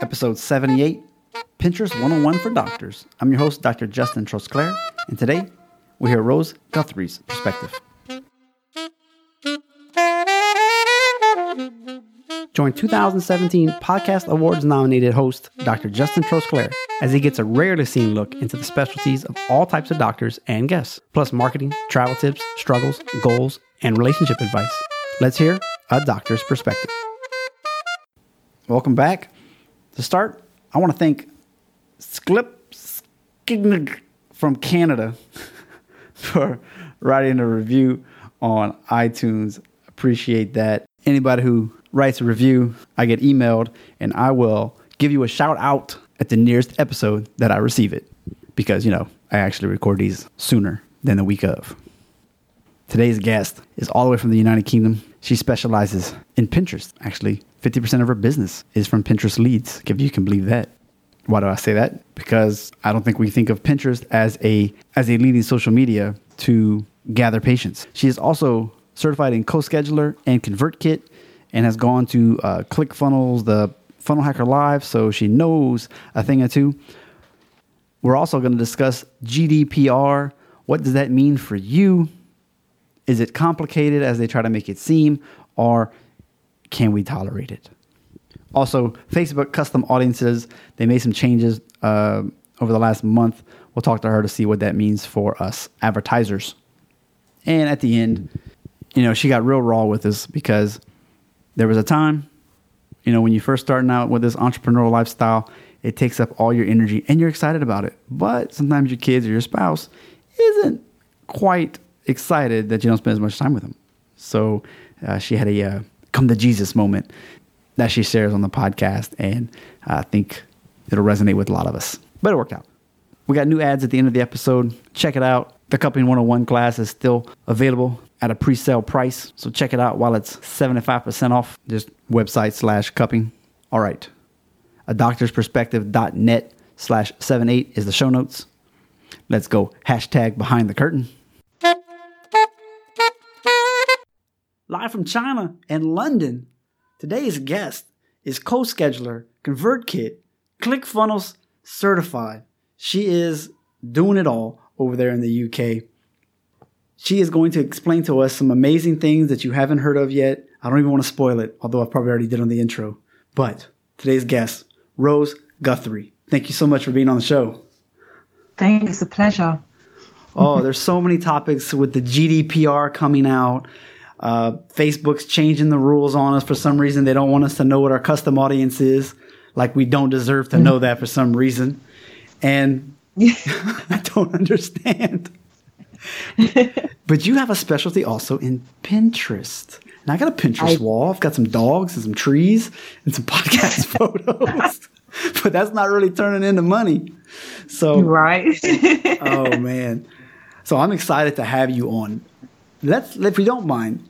Episode 78, Pinterest 101 for Doctors. I'm your host, Dr. Justin Trosclare, and today we hear Rose Guthrie's perspective. Join 2017 Podcast Awards-nominated host, Dr. Justin Trosclare, as he gets a rarely seen look into the specialties of all types of doctors and guests, plus marketing, travel tips, struggles, goals, and relationship advice. Let's hear a doctor's perspective. Welcome back. To start, I want to thank Sklip Skignag from Canada for writing a review on iTunes. Appreciate that. Anybody who writes a review, I get emailed, and I will give you a shout out at the nearest episode that I receive it. Because, you know, I actually record these sooner than the week of. Today's guest is all the way from the United Kingdom. She specializes in Pinterest. Actually, 50% of her business is from Pinterest leads, if you can believe that. Why do I say that? Because I don't think we think of Pinterest as a leading social media to gather patients. She is also certified in CoScheduler and ConvertKit and has gone to ClickFunnels, the Funnel Hacker Live, so she knows a thing or two. We're also going to discuss GDPR. What does that mean for you? Is it complicated as they try to make it seem, or can we tolerate it? Also, Facebook custom audiences, they made some changes over the last month. We'll talk to her to see what that means for us advertisers. And at the end, you know, she got real raw with us because there was a time, you know, when you're first starting out with this entrepreneurial lifestyle, it takes up all your energy and you're excited about it. But sometimes your kids or your spouse isn't quite excited that you don't spend as much time with them. So she had a come to Jesus moment that she shares on the podcast, and I think it'll resonate with a lot of us. But it worked out. We got new ads at the end of the episode. Check it out. The Company 101 class is still available at a pre-sale price. So check it out while it's 75% off. Just website/cupping. All right. adoctorsperspective.net/78 is the show notes. Let's go. #BehindTheCurtain. Live from China and London, today's guest is CoScheduler, ConvertKit, ClickFunnels certified. She is doing it all over there in the UK. She is going to explain to us some amazing things that you haven't heard of yet. I don't even want to spoil it, although I probably already did on the intro. But today's guest, Rose Guthrie. Thank you so much for being on the show. Thanks. It's a pleasure. Oh, there's so many topics with the GDPR coming out. Facebook's changing the rules on us for some reason. They don't want us to know what our custom audience is. Like we don't deserve to know that for some reason. And I don't understand. But you have a specialty also in Pinterest. And I got a Pinterest wall. I've got some dogs and some trees and some podcast photos. But that's not really turning into money. So right. Oh, man. So I'm excited to have you on. Let's, if you don't mind,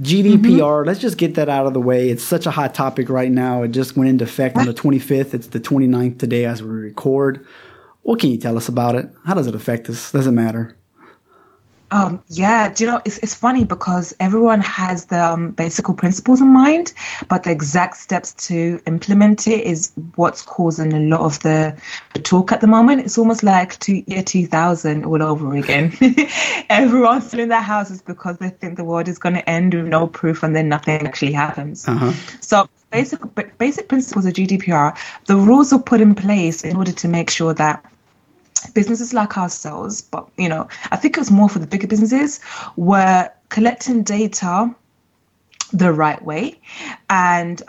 GDPR, let's just get that out of the way. It's such a hot topic right now. It just went into effect on the 25th. It's the 29th today as we record. What can you tell us about it? How does it affect us? Does it matter? Yeah, do you know, it's funny because everyone has the basic principles in mind, but the exact steps to implement it is what's causing a lot of the talk at the moment. It's almost like year 2000 all over again. Everyone's still in their houses because they think the world is going to end with no proof and then nothing actually happens. So basic principles of GDPR, the rules are put in place in order to make sure that businesses like ourselves, but, you know, I think it was more for the bigger businesses, were collecting data the right way, and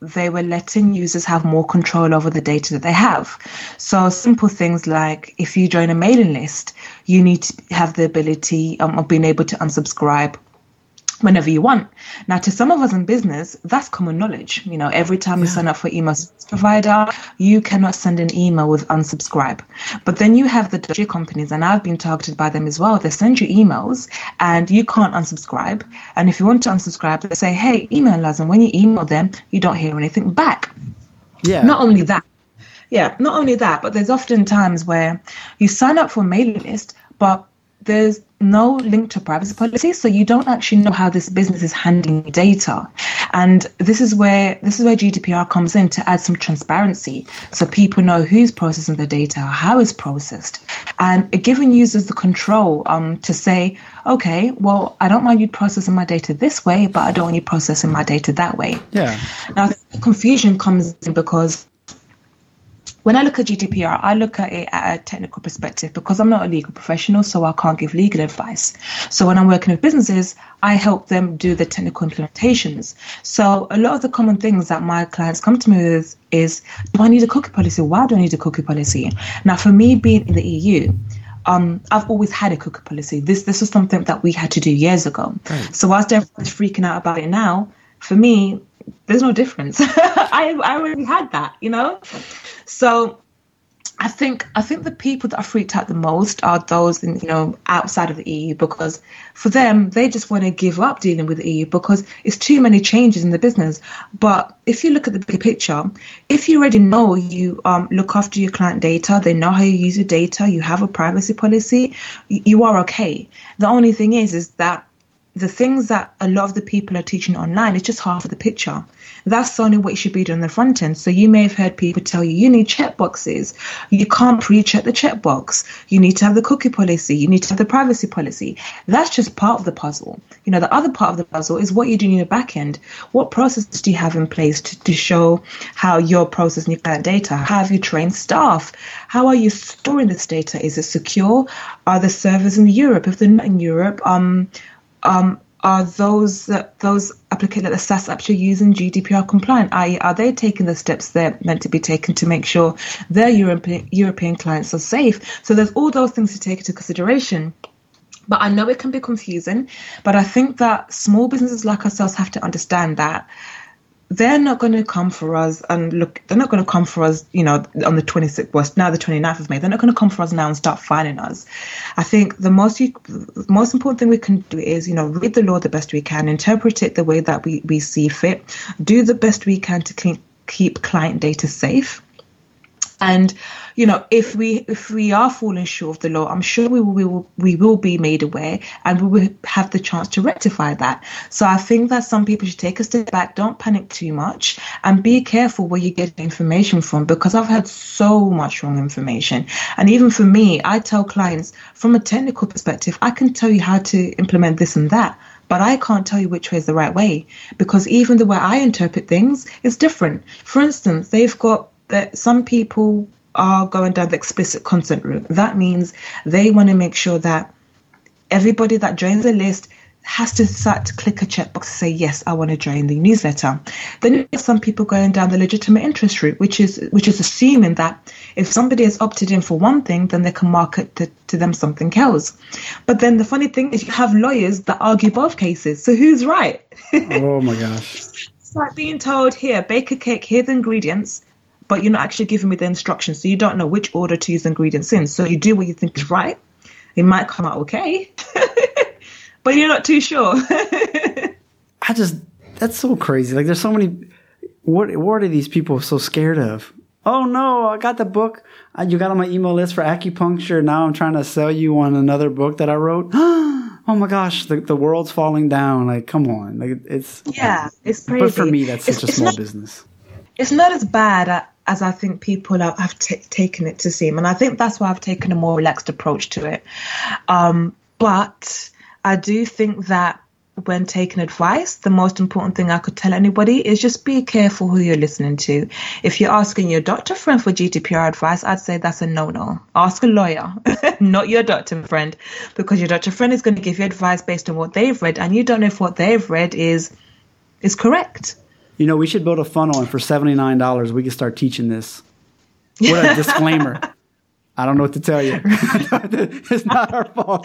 they were letting users have more control over the data that they have. So simple things like if you join a mailing list, you need to have the ability of being able to unsubscribe whenever you want. Now, to some of us in business, that's common knowledge. You know, every time you sign up for email service provider, you cannot send an email with unsubscribe. But then you have the dodgy companies, and I've been targeted by them as well. They send you emails and you can't unsubscribe. And if you want to unsubscribe, they say, hey, email us. And when you email them, you don't hear anything back. Yeah. Not only that, but there's often times where you sign up for a mailing list, but there's no link to privacy policy, so you don't actually know how this business is handling data. And this is where GDPR comes in to add some transparency, so people know who's processing the data, how it's processed, and giving users the control to say, okay, well, I don't mind you processing my data this way, but I don't want you processing my data that way. Yeah. Now, confusion comes in because when I look at GDPR, I look at it at a technical perspective because I'm not a legal professional, so I can't give legal advice. So when I'm working with businesses, I help them do the technical implementations. So a lot of the common things that my clients come to me with is, do I need a cookie policy? Why do I need a cookie policy? Now, for me, being in the EU, I've always had a cookie policy. This was something that we had to do years ago. Right. So whilst everyone's freaking out about it now, for me, there's no difference. I already had that, you know? So I think the people that are freaked out the most are those in, outside of the EU, because for them, they just want to give up dealing with the EU because it's too many changes in the business. But if you look at the bigger picture, if you already know you look after your client data, they know how you use your data, you have a privacy policy, you are okay. The only thing is that the things that a lot of the people are teaching online is just half of the picture. That's only what you should be doing on the front end. So you may have heard people tell you, you need checkboxes. You can't pre-check the checkbox. You need to have the cookie policy. You need to have the privacy policy. That's just part of the puzzle. The other part of the puzzle is what you're doing in the back end. What processes do you have in place to show how you're processing your client data? How have you trained staff? How are you storing this data? Is it secure? Are the servers in Europe? If they're not in Europe, are those applicants that the SaaS apps you're using GDPR compliant? i.e., are they taking the steps they're meant to be taken to make sure their European clients are safe? So there's all those things to take into consideration. But I know it can be confusing, but I think that small businesses like ourselves have to understand that they're not going to come for us and look, they're not going to come for us, on the 26th, well, now the 29th of May, they're not going to come for us now and start fining us. I think the most important thing we can do is, read the law the best we can, interpret it the way that we see fit, do the best we can to keep client data safe. And, if we are falling short of the law, I'm sure we will be made aware and we will have the chance to rectify that. So I think that some people should take a step back, don't panic too much, and be careful where you get information from, because I've had so much wrong information. And even for me, I tell clients from a technical perspective, I can tell you how to implement this and that, but I can't tell you which way is the right way, because even the way I interpret things is different. For instance, they've got that some people are going down the explicit consent route. That means they want to make sure that everybody that joins the list has to start to click a checkbox to say, yes, I want to join the newsletter. Then you have some people going down the legitimate interest route, which is assuming that if somebody has opted in for one thing, then they can market to them something else. But then the funny thing is you have lawyers that argue both cases. So who's right? Oh, my gosh. It's like being told, here, bake a cake, here are the ingredients, but you're not actually giving me the instructions. So you don't know which order to use ingredients in. So you do what you think is right. It might come out okay, but you're not too sure. That's so crazy. Like there's so many, what are these people so scared of? Oh no, I got the book. You got on my email list for acupuncture. Now I'm trying to sell you on another book that I wrote. Oh my gosh, the world's falling down. Like, come on. Like it's crazy. But for me, that's such a small business. It's not as bad as I think people have taken it to seem. And I think that's why I've taken a more relaxed approach to it. But I do think that when taking advice, the most important thing I could tell anybody is just be careful who you're listening to. If you're asking your doctor friend for GDPR advice, I'd say that's a no-no. Ask a lawyer, not your doctor friend, because your doctor friend is going to give you advice based on what they've read. And you don't know if what they've read is correct. We should build a funnel, and for $79, we can start teaching this. What a disclaimer. I don't know what to tell you. It's not our fault.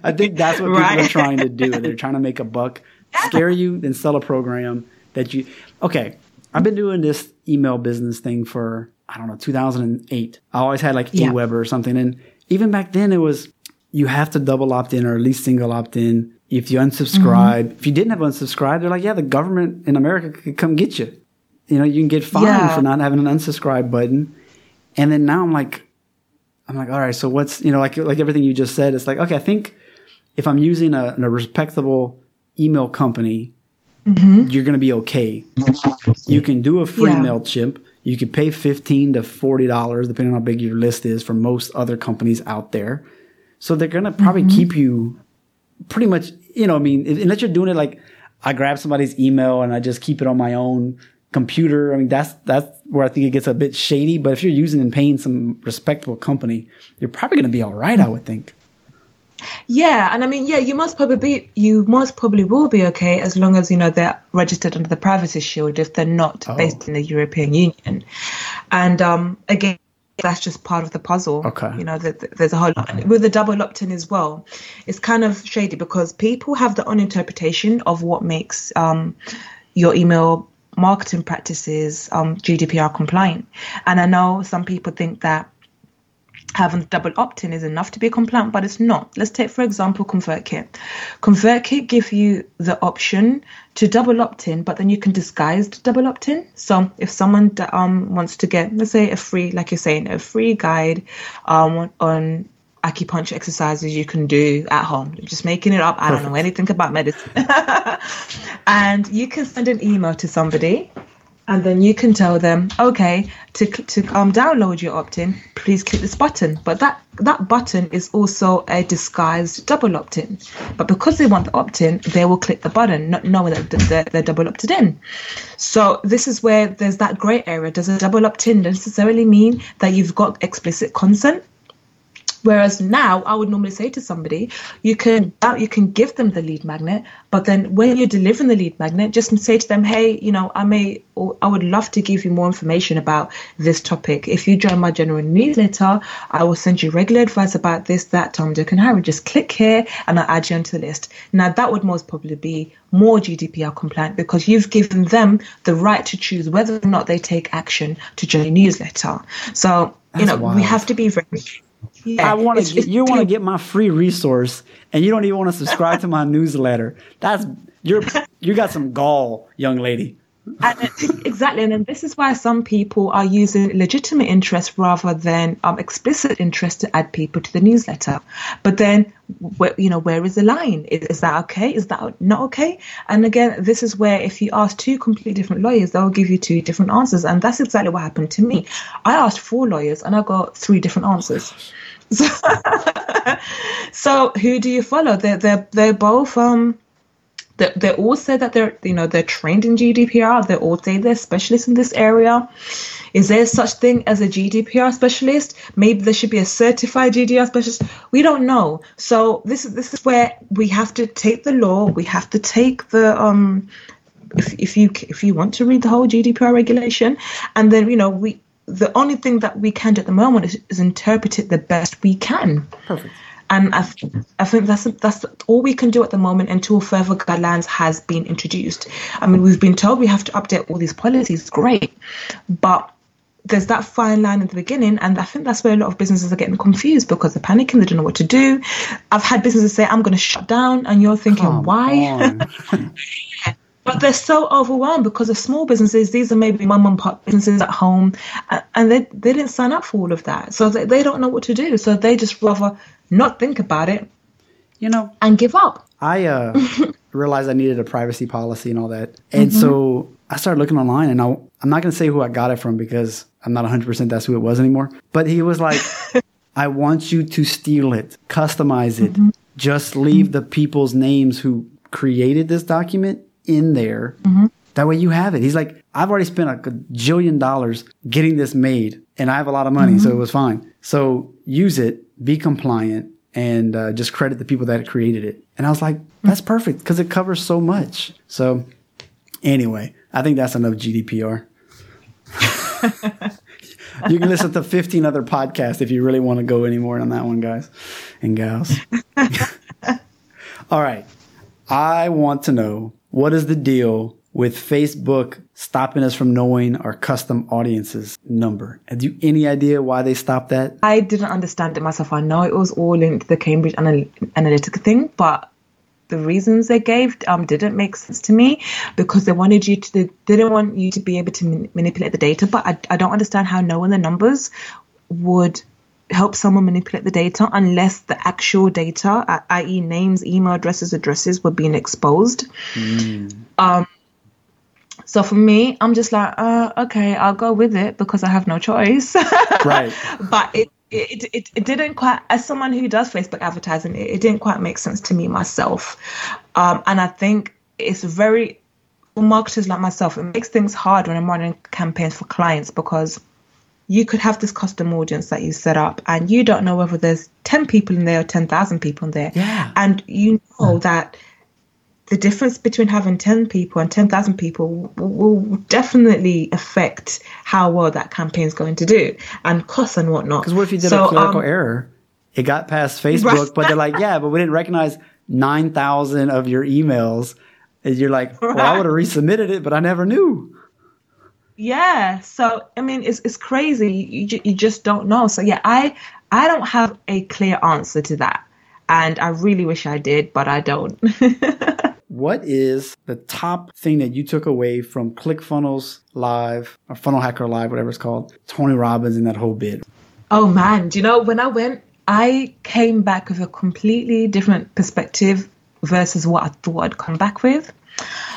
I think that's what people are trying to do. They're trying to make a buck, scare you, then sell a program that you... Okay, I've been doing this email business thing for, 2008. I always had eWeber or something. And even back then, it was you have to double opt-in or at least single opt-in. If you unsubscribe, mm-hmm. If you didn't have unsubscribed, they're like, yeah, the government in America could come get you. You can get fined for not having an unsubscribe button. And then now I'm like, I'm like, all right, so what's, you know, like everything you just said, it's like, okay, I think if I'm using a respectable email company, mm-hmm. you're going to be okay. You can do a free MailChimp. You can pay $15 to $40, depending on how big your list is for most other companies out there. So they're going to probably mm-hmm. keep you pretty much, you know, I mean, unless you're doing it like I grab somebody's email and I just keep it on my own computer. I mean, that's where I think it gets a bit shady. But if you're using and paying some respectable company, you're probably going to be all right, I would think. Yeah, and I mean, yeah, you most probably will be okay as long as, you know, they're registered under the Privacy Shield if they're not based in the European Union. And again, that's just part of the puzzle. Okay. You know, there's a whole lot. With the double opt-in as well, it's kind of shady because people have their own interpretation of what makes your email marketing practices GDPR compliant. And I know some people think that having double opt-in is enough to be compliant, but it's not. Let's take, for example, ConvertKit. ConvertKit gives you the option to double opt-in, but then you can disguise the double opt-in. So if someone wants to get, let's say, a free, like you're saying, a free guide on acupuncture exercises you can do at home. I'm just making it up. I don't know anything about medicine. And you can send an email to somebody, and then you can tell them, okay, to download your opt-in, please click this button. But that button is also a disguised double opt-in. But because they want the opt-in, they will click the button, not knowing that they're double opted in. So this is where there's that grey area. Does a double opt-in necessarily mean that you've got explicit consent? Whereas now, I would normally say to somebody, you can give them the lead magnet, but then when you're delivering the lead magnet, just say to them, hey, you know, I would love to give you more information about this topic. If you join my general newsletter, I will send you regular advice about this, that, Tom, Dick, and Harry. Just click here, and I'll add you onto the list. Now, that would most probably be more GDPR compliant because you've given them the right to choose whether or not they take action to join your newsletter. So, that's wild. We have to be very... Yeah, you want to get my free resource, and you don't even want to subscribe to my newsletter. You got some gall, young lady. Exactly, and then this is why some people are using legitimate interest rather than explicit interest to add people to the newsletter. But then, where is the line? Is that okay? Is that not okay? And again, this is where if you ask two completely different lawyers, they'll give you two different answers, and that's exactly what happened to me. I asked 4 lawyers, and I got 3 different answers. So who do you follow? They're both. They all say that they're trained in GDPR. They all say they're specialists in this area. Is there such thing as a GDPR specialist? Maybe there should be a certified GDPR specialist. We don't know. So this is where we have to take the law. We have to take the if you want to read the whole GDPR regulation, and then the only thing that we can do at the moment is interpret it the best we can. Perfect. And I think that's all we can do at the moment until further guidelines has been introduced. I mean, we've been told we have to update all these policies. Great. But there's that fine line at the beginning. And I think that's where a lot of businesses are getting confused because they're panicking. They don't know what to do. I've had businesses say, I'm going to shut down. And you're thinking, why? But they're so overwhelmed because of small businesses. These are maybe mom and pop businesses at home. And they didn't sign up for all of that. So they don't know what to do. So they just rather not think about it, and give up. I realized I needed a privacy policy and all that. And mm-hmm. so I started looking online, and I'm not going to say who I got it from because I'm not 100% that's who it was anymore. But he was like, I want you to steal it, customize it, mm-hmm. just leave mm-hmm. the people's names who created this document in there. Mm-hmm. That way you have it. He's like, I've already spent $1 billion getting this made, and I have a lot of money, mm-hmm. so it was fine. So use it, be compliant, and just credit the people that created it. And I was like, that's perfect because it covers so much. So anyway, I think that's enough GDPR. You can listen to 15 other podcasts if you really want to go any more on that one, guys and gals. All right. I want to know, what is the deal with Facebook stopping us from knowing our custom audience's number? Have you any idea why they stopped that? I didn't understand it myself. I know it was all linked to the Cambridge Analytica thing, but the reasons they gave didn't make sense to me because they didn't want you to be able to manipulate the data. But I don't understand how knowing the numbers would help someone manipulate the data unless the actual data, i.e. names, email addresses, were being exposed. So for me, I'm just like, okay, I'll go with it because I have no choice. Right. But it didn't quite, as someone who does Facebook advertising, it didn't quite make sense to me myself. And I think it's very, for marketers like myself, it makes things hard when I'm running campaigns for clients, because you could have this custom audience that you set up and you don't know whether there's 10 people in there or 10,000 people in there. Yeah. And you know that the difference between having 10 people and 10,000 people will definitely affect how well that campaign is going to do and costs and whatnot. Because what if you did a clerical error? It got past Facebook, right. But they're like, yeah, but we didn't recognize 9,000 of your emails. And you're like, well, I would have resubmitted it, but I never knew. Yeah. So, I mean, it's crazy. You just don't know. So, yeah, I don't have a clear answer to that. And I really wish I did, but I don't. What is the top thing that you took away from ClickFunnels Live or Funnel Hacker Live, whatever it's called, Tony Robbins and that whole bit? Oh, man. Do you know, when I went, I came back with a completely different perspective versus what I thought I'd come back with.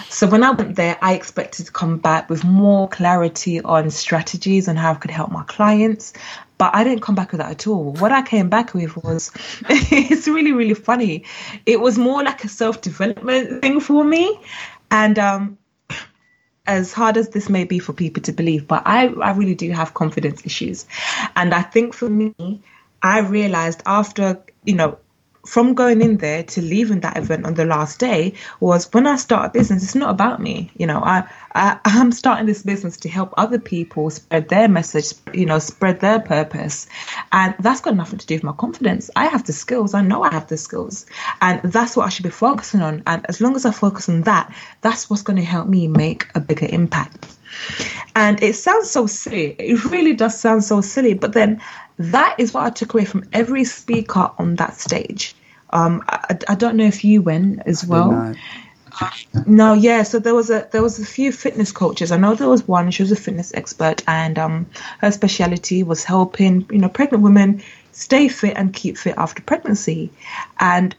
So when I went there, I expected to come back with more clarity on strategies and how I could help my clients. But I didn't come back with that at all. What I came back with was, it's really, really funny. It was more like a self-development thing for me. And as hard as this may be for people to believe, but I really do have confidence issues. And I think for me, I realized after, from going in there to leaving that event on the last day was, when I start a business, it's not about me. I'm starting this business to help other people spread their message, spread their purpose. And that's got nothing to do with my confidence. I have the skills. I know I have the skills. And that's what I should be focusing on. And as long as I focus on that, that's what's going to help me make a bigger impact. And it sounds so silly. It really does sound so silly. But then that is what I took away from every speaker on that stage. I don't know if you went as well. No, yeah. So there was a few fitness coaches. I know there was one. She was a fitness expert, and her speciality was helping pregnant women stay fit and keep fit after pregnancy. And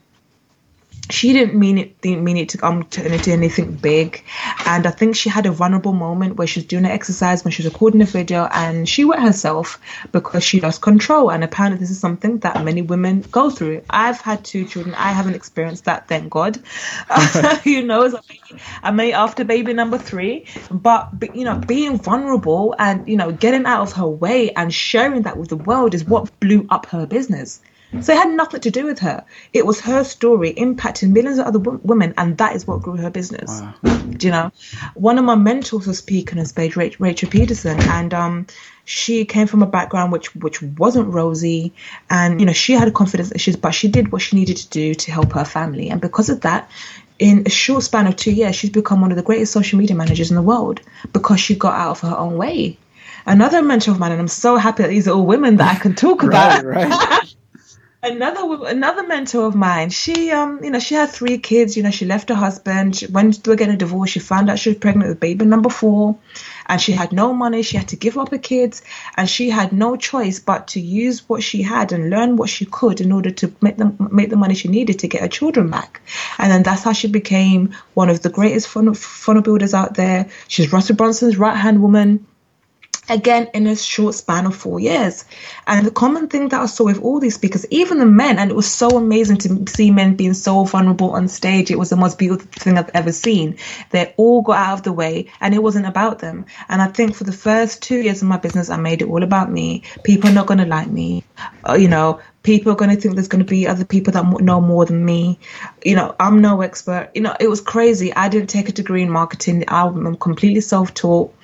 she didn't mean it to turn into anything big. And I think she had a vulnerable moment where she was doing an exercise when she was recording a video, and she wet herself because she lost control. And apparently this is something that many women go through. I've had 2 children. I haven't experienced that, thank God. Who knows? I may after baby number 3. But, being vulnerable and, getting out of her way and sharing that with the world is what blew up her business. So it had nothing to do with her. It was her story impacting millions of other women, and that is what grew her business. Wow. One of my mentors was speaking on stage, Rachel Peterson, and she came from a background which wasn't rosy, and she had confidence issues, but she did what she needed to do to help her family. And because of that, in a short span of 2 years, she's become one of the greatest social media managers in the world because she got out of her own way. Another mentor of mine, and I'm so happy that these are all women that I can talk about. Right. Another mentor of mine, she she had 3 kids. She left her husband. When they were getting a divorce, she found out she was pregnant with baby number 4, and she had no money. She had to give up her kids, and she had no choice but to use what she had and learn what she could in order to make the money she needed to get her children back. And then that's how she became one of the greatest funnel builders out there. She's Russell Brunson's right hand woman. Again, in a short span of 4 years. And the common thing that I saw with all these speakers, even the men, and it was so amazing to see men being so vulnerable on stage. It was the most beautiful thing I've ever seen. They all got out of the way, and it wasn't about them. And I think for the first 2 years of my business, I made it all about me. People are not going to like me. People are going to think there's going to be other people that know more than me. I'm no expert. It was crazy. I didn't take a degree in marketing. I'm completely self-taught.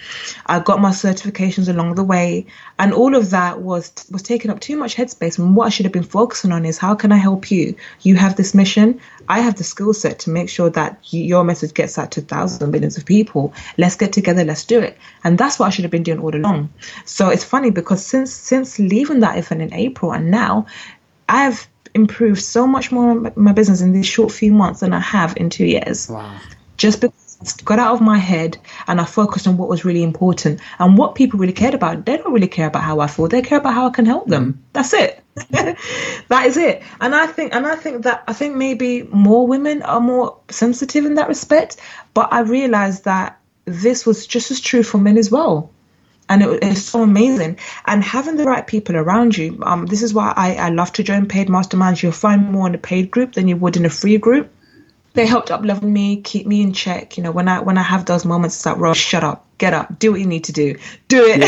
I got my certifications along the way. And all of that was taking up too much headspace. And what I should have been focusing on is, how can I help you? You have this mission. I have the skill set to make sure that your message gets out to thousands and millions of people. Let's get together. Let's do it. And that's what I should have been doing all along. So it's funny because since leaving that event in April and now, I've improved so much more in my business in these short few months than I have in 2 years. Wow. Just because I got out of my head and I focused on what was really important and what people really cared about. They don't really care about how I feel. They care about how I can help them. That's it. That is it. And I think maybe more women are more sensitive in that respect. But I realized that this was just as true for men as well. And it's so amazing. And having the right people around you. This is why I love to join paid masterminds. You'll find more in a paid group than you would in a free group. They helped up-level me, keep me in check. You know, when I have those moments, it's like, Rose, shut up, get up, do what you need to do. Do it.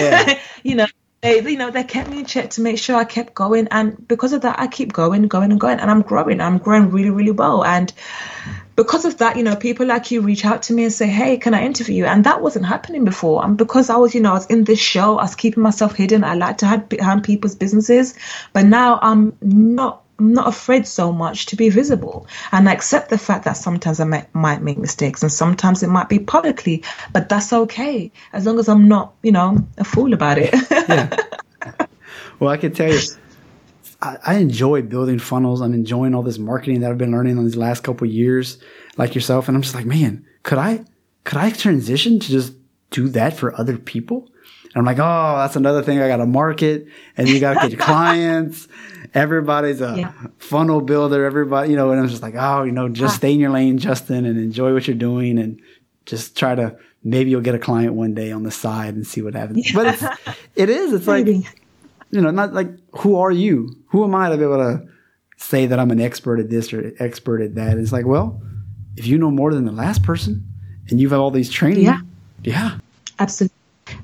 Yeah. They kept me in check to make sure I kept going. And because of that, I keep going. And I'm growing really, really well. And because of that, people like you reach out to me and say, hey, can I interview you? And that wasn't happening before. And because I was, I was in this show, I was keeping myself hidden. I like to hide behind people's businesses. But now I'm not afraid so much to be visible, and I accept the fact that sometimes I might make mistakes, and sometimes it might be publicly, but that's okay as long as I'm not, a fool about it. Yeah. Well, I can tell you, I enjoy building funnels. I'm enjoying all this marketing that I've been learning in these last couple of years, like yourself. And I'm just like, man, could I transition to just do that for other people? And I'm like, oh, that's another thing. I got to market, and you got to get clients. Everybody's a funnel builder. Everybody, and I'm just like, oh, just stay in your lane, Justin, and enjoy what you're doing, and just try to, maybe you'll get a client one day on the side and see what happens. Yeah. But it's like, not like, who are you? Who am I to be able to say that I'm an expert at this or expert at that? It's like, well, if you know more than the last person and you've had all these training. Yeah. Yeah. Absolutely.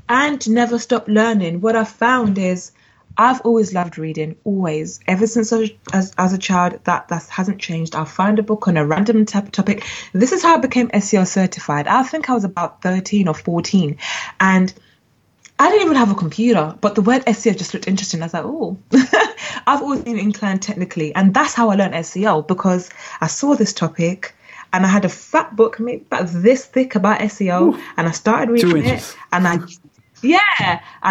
And never stop learning. What I found is I've always loved reading, always. Ever since I was, as a child, that hasn't changed. I'll find a book on a random topic. This is how I became SEO certified. I think I was about 13 or 14. And I didn't even have a computer, but the word SEO just looked interesting. I was like, oh, I've always been inclined technically. And that's how I learned SEO, because I saw this topic. And I had a fat book, maybe about this thick, about SEO. Ooh, and I started reading it. And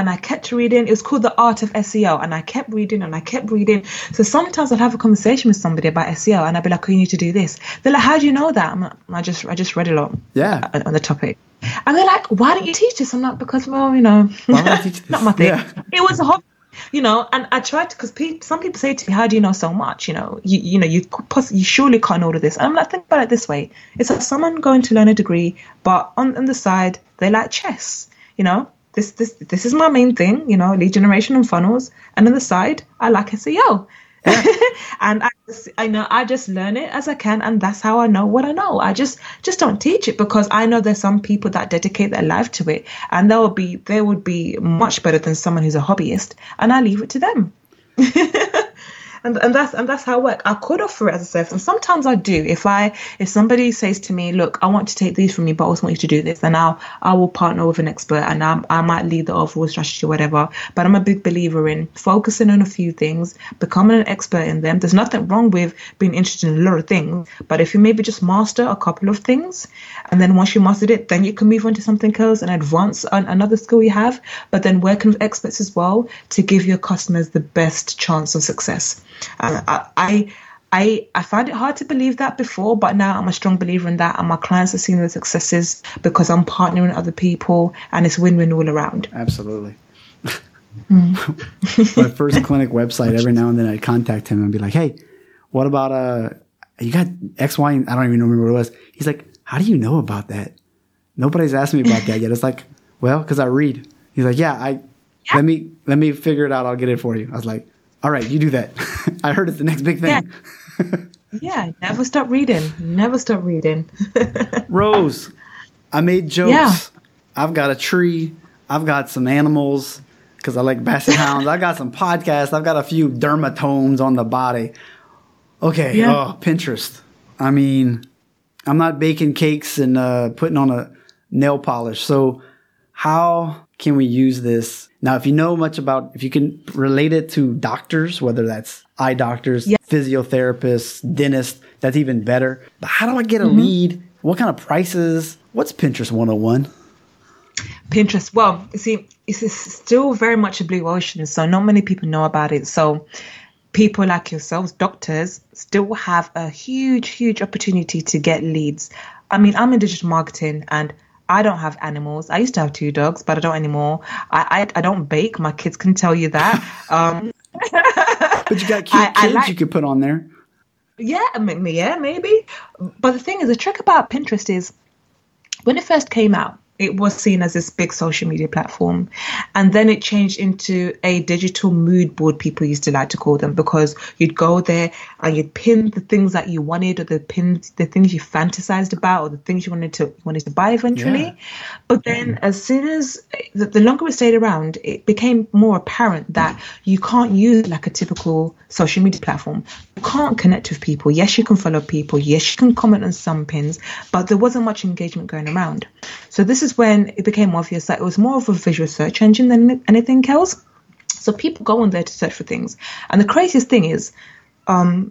I kept reading. It was called The Art of SEO. And I kept reading and I kept reading. So sometimes I'd have a conversation with somebody about SEO and I'd be like, oh, you need to do this. They're like, how do you know that? I'm like, I just read a lot on the topic. And they're like, why don't you teach this? I'm like, because, well, why would I teach this? Not my thing. Yeah. It was a hobby. And I tried to, because some people say to me, how do you know so much? You surely can't order this. And I'm like, think about it this way. It's like someone going to learn a degree, but on the side, they like chess. This is my main thing, lead generation and funnels. And on the side, I like SEO. Yeah. And I just learn it as I can. And that's how I know what I know. I just don't teach it, because I know there's some people that dedicate their life to it, and they would be much better than someone who's a hobbyist, and I leave it to them. and that's how I work. I could offer it as a service, and sometimes I do. If somebody says to me, look, I want to take these from you, but I also want you to do this, then I will partner with an expert, and I might lead the overall strategy or whatever. But I'm a big believer in focusing on a few things, becoming an expert in them. There's nothing wrong with being interested in a lot of things, but if you maybe just master a couple of things, and then once you mastered it, then you can move on to something else and advance on another skill you have, but then working with experts as well to give your customers the best chance of success. I found it hard to believe that before, but now I'm a strong believer in that, and my clients are seeing the successes because I'm partnering with other people, and it's win-win all around. Absolutely. My first clinic website, every now and then I'd contact him and be like, hey, what about, you got X, Y, and I don't even remember what it was. He's like, how do you know about that? Nobody's asked me about that yet. It's like, well, because I read. He's like, let me figure it out. I'll get it for you. I was like, all right, you do that. I heard it's the next big thing. Yeah, never stop reading. Never stop reading. Rose, I made jokes. Yeah. I've got a tree. I've got some animals because I like basset hounds. I got some podcasts. I've got a few dermatomes on the body. Okay, Pinterest. I mean, I'm not baking cakes and putting on a nail polish. So how can we use this? Now, if you know much about, if you can relate it to doctors, whether that's eye doctors, physiotherapists, dentists, that's even better. But how do I get a lead? What kind of prices? What's Pinterest 101? Pinterest. Well, you see, it's still very much a blue ocean, so not many people know about it. So people like yourselves, doctors, still have a huge, huge opportunity to get leads. I mean, I'm in digital marketing, and I don't have animals. I used to have 2 dogs, but I don't anymore. I don't bake. My kids can tell you that. But you got cute kids you could put on there. Yeah, maybe. But the thing is, the trick about Pinterest is when it first came out, it was seen as this big social media platform. And then it changed into a digital mood board, people used to like to call them, because you'd go there and you'd pin the things that you wanted, or the things you fantasized about, or the things you wanted to buy eventually. Yeah. But then as soon as the longer it stayed around, it became more apparent that you can't use like a typical social media platform. You can't connect with people. Yes, you can follow people. Yes, you can comment on some pins, but there wasn't much engagement going around. So this is when it became obvious that it was more of a visual search engine than anything else. So people go on there to search for things. And the craziest thing is,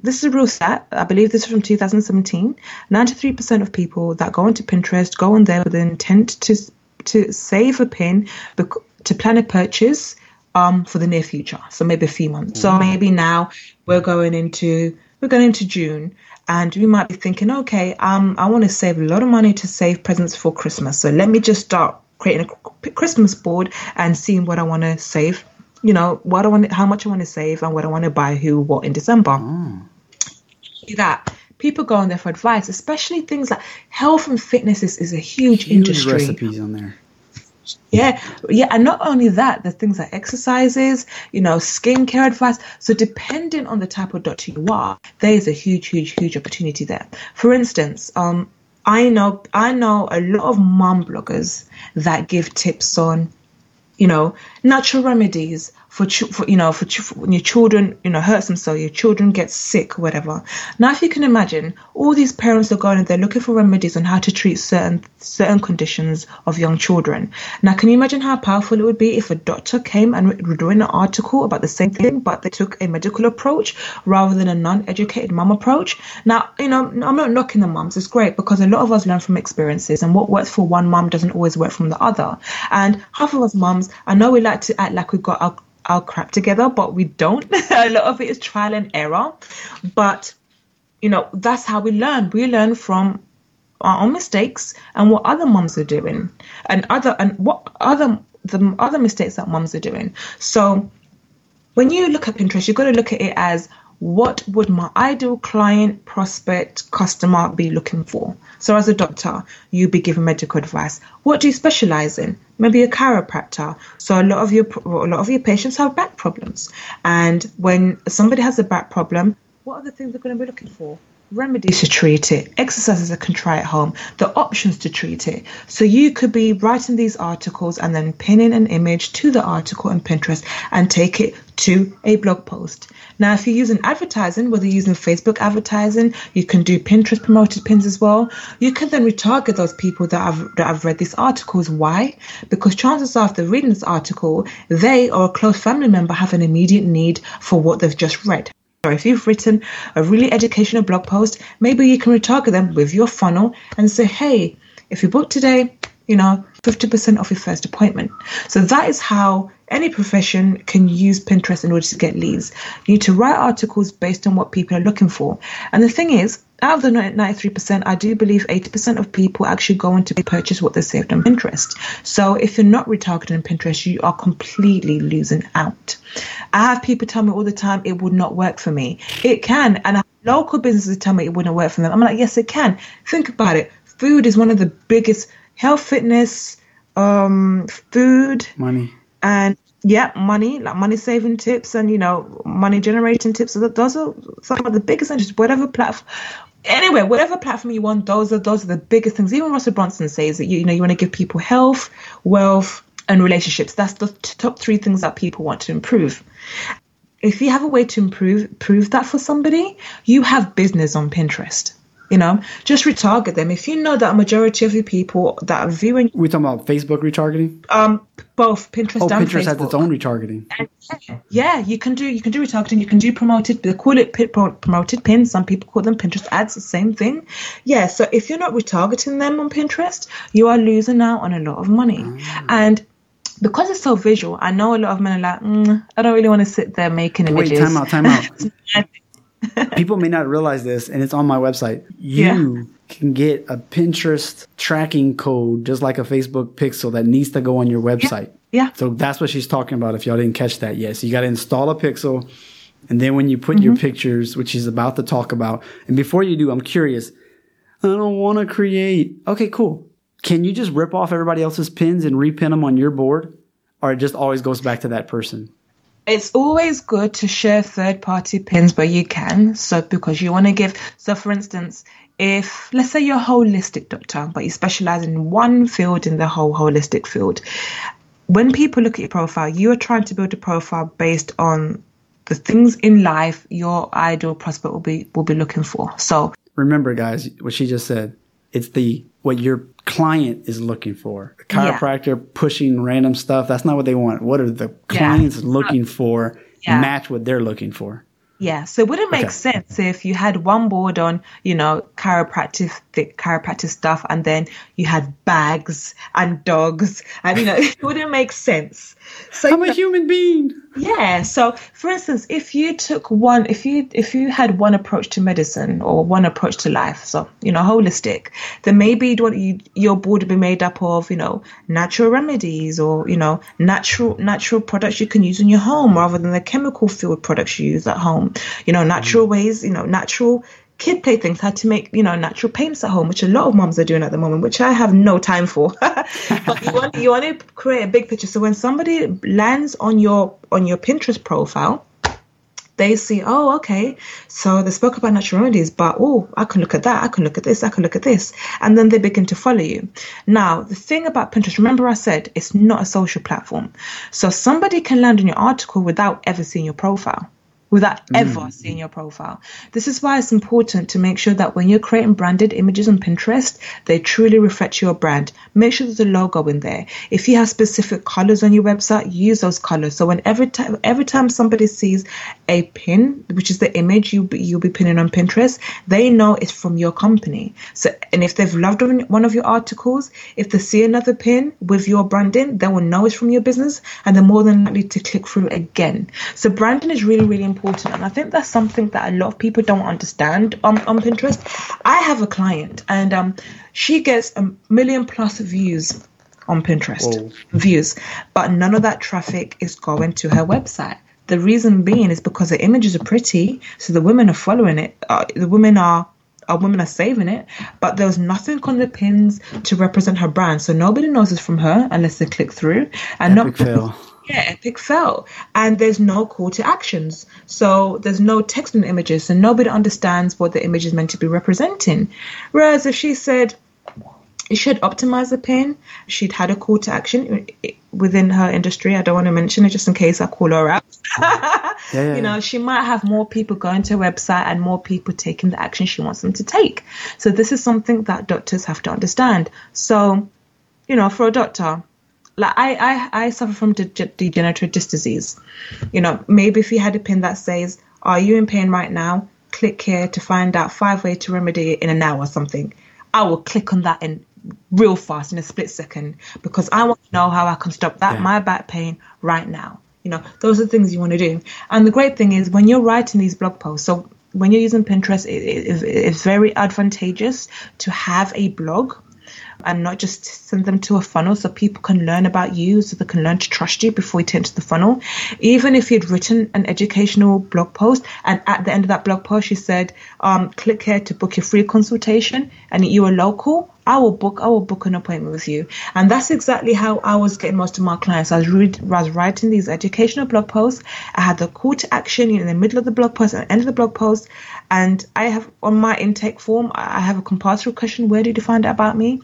this is a real stat, I believe this is from 2017, 93% of people that go onto Pinterest go on there with the intent to save a pin, to plan a purchase for the near future, so maybe a few months. So maybe now we're going into June, and we might be thinking, okay, I want to save a lot of money to save presents for Christmas. So let me just start creating a Christmas board and seeing what I want to save, how much I want to save and what I want to buy who what in December. Do that. People go on there for advice, especially things like health and fitness is a huge industry. Recipes on there. Yeah, and not only that, the things like exercises, skincare advice. So depending on the type of doctor you are, there is a huge, huge, huge opportunity there. For instance, I know a lot of mum bloggers that give tips on, natural remedies for when your children, hurts themselves, your children get sick, whatever. Now, if you can imagine, all these parents are going and they're looking for remedies on how to treat certain conditions of young children. Now, can you imagine how powerful it would be if a doctor came and would write an article about the same thing, but they took a medical approach rather than a non-educated mum approach? Now, I'm not knocking the mums. It's great because a lot of us learn from experiences, and what works for one mum doesn't always work from the other. And half of us mums, I know we like to act like we've got our crap together, but we don't. A lot of it is trial and error, but that's how we learn. We learn from our own mistakes and what other mums are doing, and the other mistakes that mums are doing. So when you look at Pinterest, you've got to look at it as, what would my ideal client, prospect, customer be looking for? So as a doctor, you'd be giving medical advice. What do you specialize in? Maybe a chiropractor. So a lot of your patients have back problems. And when somebody has a back problem, what are the things they're going to be looking for? Remedies to treat it, exercises that can try at home, the options to treat it. So you could be writing these articles and then pinning an image to the article on Pinterest and take it to a blog post. Now, if you're using advertising, whether you're using Facebook advertising, you can do Pinterest promoted pins as well. You can then retarget those people that have read these articles. Why? Because chances are, if they're reading this article, they or a close family member have an immediate need for what they've just read. Or if you've written a really educational blog post, maybe you can retarget them with your funnel and say, hey, if you book today, 50% off your first appointment. So that is how any profession can use Pinterest in order to get leads. You need to write articles based on what people are looking for. And the thing is, out of the 93%, I do believe 80% of people actually go on to purchase what they saved on Pinterest. So if you're not retargeting Pinterest, you are completely losing out. I have people tell me all the time, it would not work for me. It can. And I have local businesses tell me it wouldn't work for them. I'm like, yes, it can. Think about it. Food is one of the biggest, health, fitness, food. Money. And money, like money saving tips and, money generating tips. So those are some of the biggest interests, whatever platform. Anyway, whatever platform you want, those are the biggest things. Even Russell Brunson says that you want to give people health, wealth, and relationships. That's the top three things that people want to improve. If you have a way to improve that for somebody, you have business on Pinterest. Just retarget them. If that majority of your people that are viewing, we're talking about Facebook retargeting. Both Pinterest and Pinterest Facebook has its own retargeting. And you can do retargeting. You can do promoted. They call it promoted pins. Some people call them Pinterest ads. The same thing. Yeah. So if you're not retargeting them on Pinterest, you are losing out on a lot of money. And because it's so visual, I know a lot of men are like, I don't really want to sit there making images. Wait, time out. People may not realize this, and it's on my website. You can get a Pinterest tracking code, just like a Facebook pixel, that needs to go on your website. Yeah. So that's what she's talking about, if y'all didn't catch that yet. So you got to install a pixel. And then when you put your pictures, which he's about to talk about, and before you do, I'm curious, I don't want to create. Okay, cool. Can you just rip off everybody else's pins and repin them on your board? Or it just always goes back to that person? It's always good to share third-party pins where you can. So because you want to give, so for instance, if let's say you're a holistic doctor, but you specialize in one field in the whole holistic field, when people look at your profile, you are trying to build a profile based on the things in life your ideal prospect will be looking for. So remember, guys, what she just said, it's what your client is looking for. A chiropractor pushing random stuff, that's not what they want. What are the clients looking for? Match what they're looking for. Yeah, so would it make sense if you had one board on, chiropractic stuff, and then you had bags and dogs, and it wouldn't make sense. So I'm a human being. Yeah. So, for instance, if you took one, if you had one approach to medicine or one approach to life, so holistic, then maybe your board would be made up of natural remedies or natural products you can use in your home rather than the chemical filled products you use at home. Natural ways, natural kid play things, how to make, natural paints at home, which a lot of moms are doing at the moment, which I have no time for. But you want to create a big picture. So when somebody lands on your Pinterest profile, they see, oh, okay, so they spoke about natural remedies, but oh, I can look at that, I can look at this, I can look at this. And then they begin to follow you. Now, the thing about Pinterest, remember I said, it's not a social platform. So somebody can land on your article without ever seeing your profile. Without ever seeing your profile. This is why it's important to make sure that when you're creating branded images on Pinterest, they truly reflect your brand. Make sure there's a logo in there. If you have specific colors on your website, use those colors. So when every time somebody sees a pin, which is the image you'll be pinning on Pinterest, they know it's from your company. So, and if they've loved one of your articles, if they see another pin with your branding, they will know it's from your business, and they're more than likely to click through again. So branding is really, really important. And I think that's something that a lot of people don't understand on Pinterest. I have a client, and she gets 1 million+ views on Pinterest. Whoa. But none of that traffic is going to her website. The reason being is because the images are pretty, so the women are following it. Women are saving it, but there was nothing on the pins to represent her brand, so nobody knows it's from her unless they click through. And epic fail. And there's no call to actions. So there's no text in the images, so nobody understands what the image is meant to be representing. Whereas if she said she had optimized the pin, she'd had a call to action within her industry. I don't want to mention it just in case I call her out. Yeah. She might have more people going to her website and more people taking the action she wants them to take. So this is something that doctors have to understand. So, for a doctor, like I suffer from degenerative disc disease. Maybe if you had a pin that says, are you in pain right now? Click here to find out 5 ways to remedy it in an hour or something. I will click on that in real fast in a split second because I want to know how I can stop my back pain right now. Those are the things you want to do. And the great thing is when you're writing these blog posts, so when you're using Pinterest, it's very advantageous to have a blog and not just send them to a funnel, so people can learn about you, so they can learn to trust you before you turn to the funnel. Even if you'd written an educational blog post and at the end of that blog post you said, click here to book your free consultation, and you are local, I will book an appointment with you. And that's exactly how I was getting most of my clients. I was writing these educational blog posts. I had the call to action in the middle of the blog post and the end of the blog post. And I have on my intake form, I have a compulsory question. Where did you find out about me?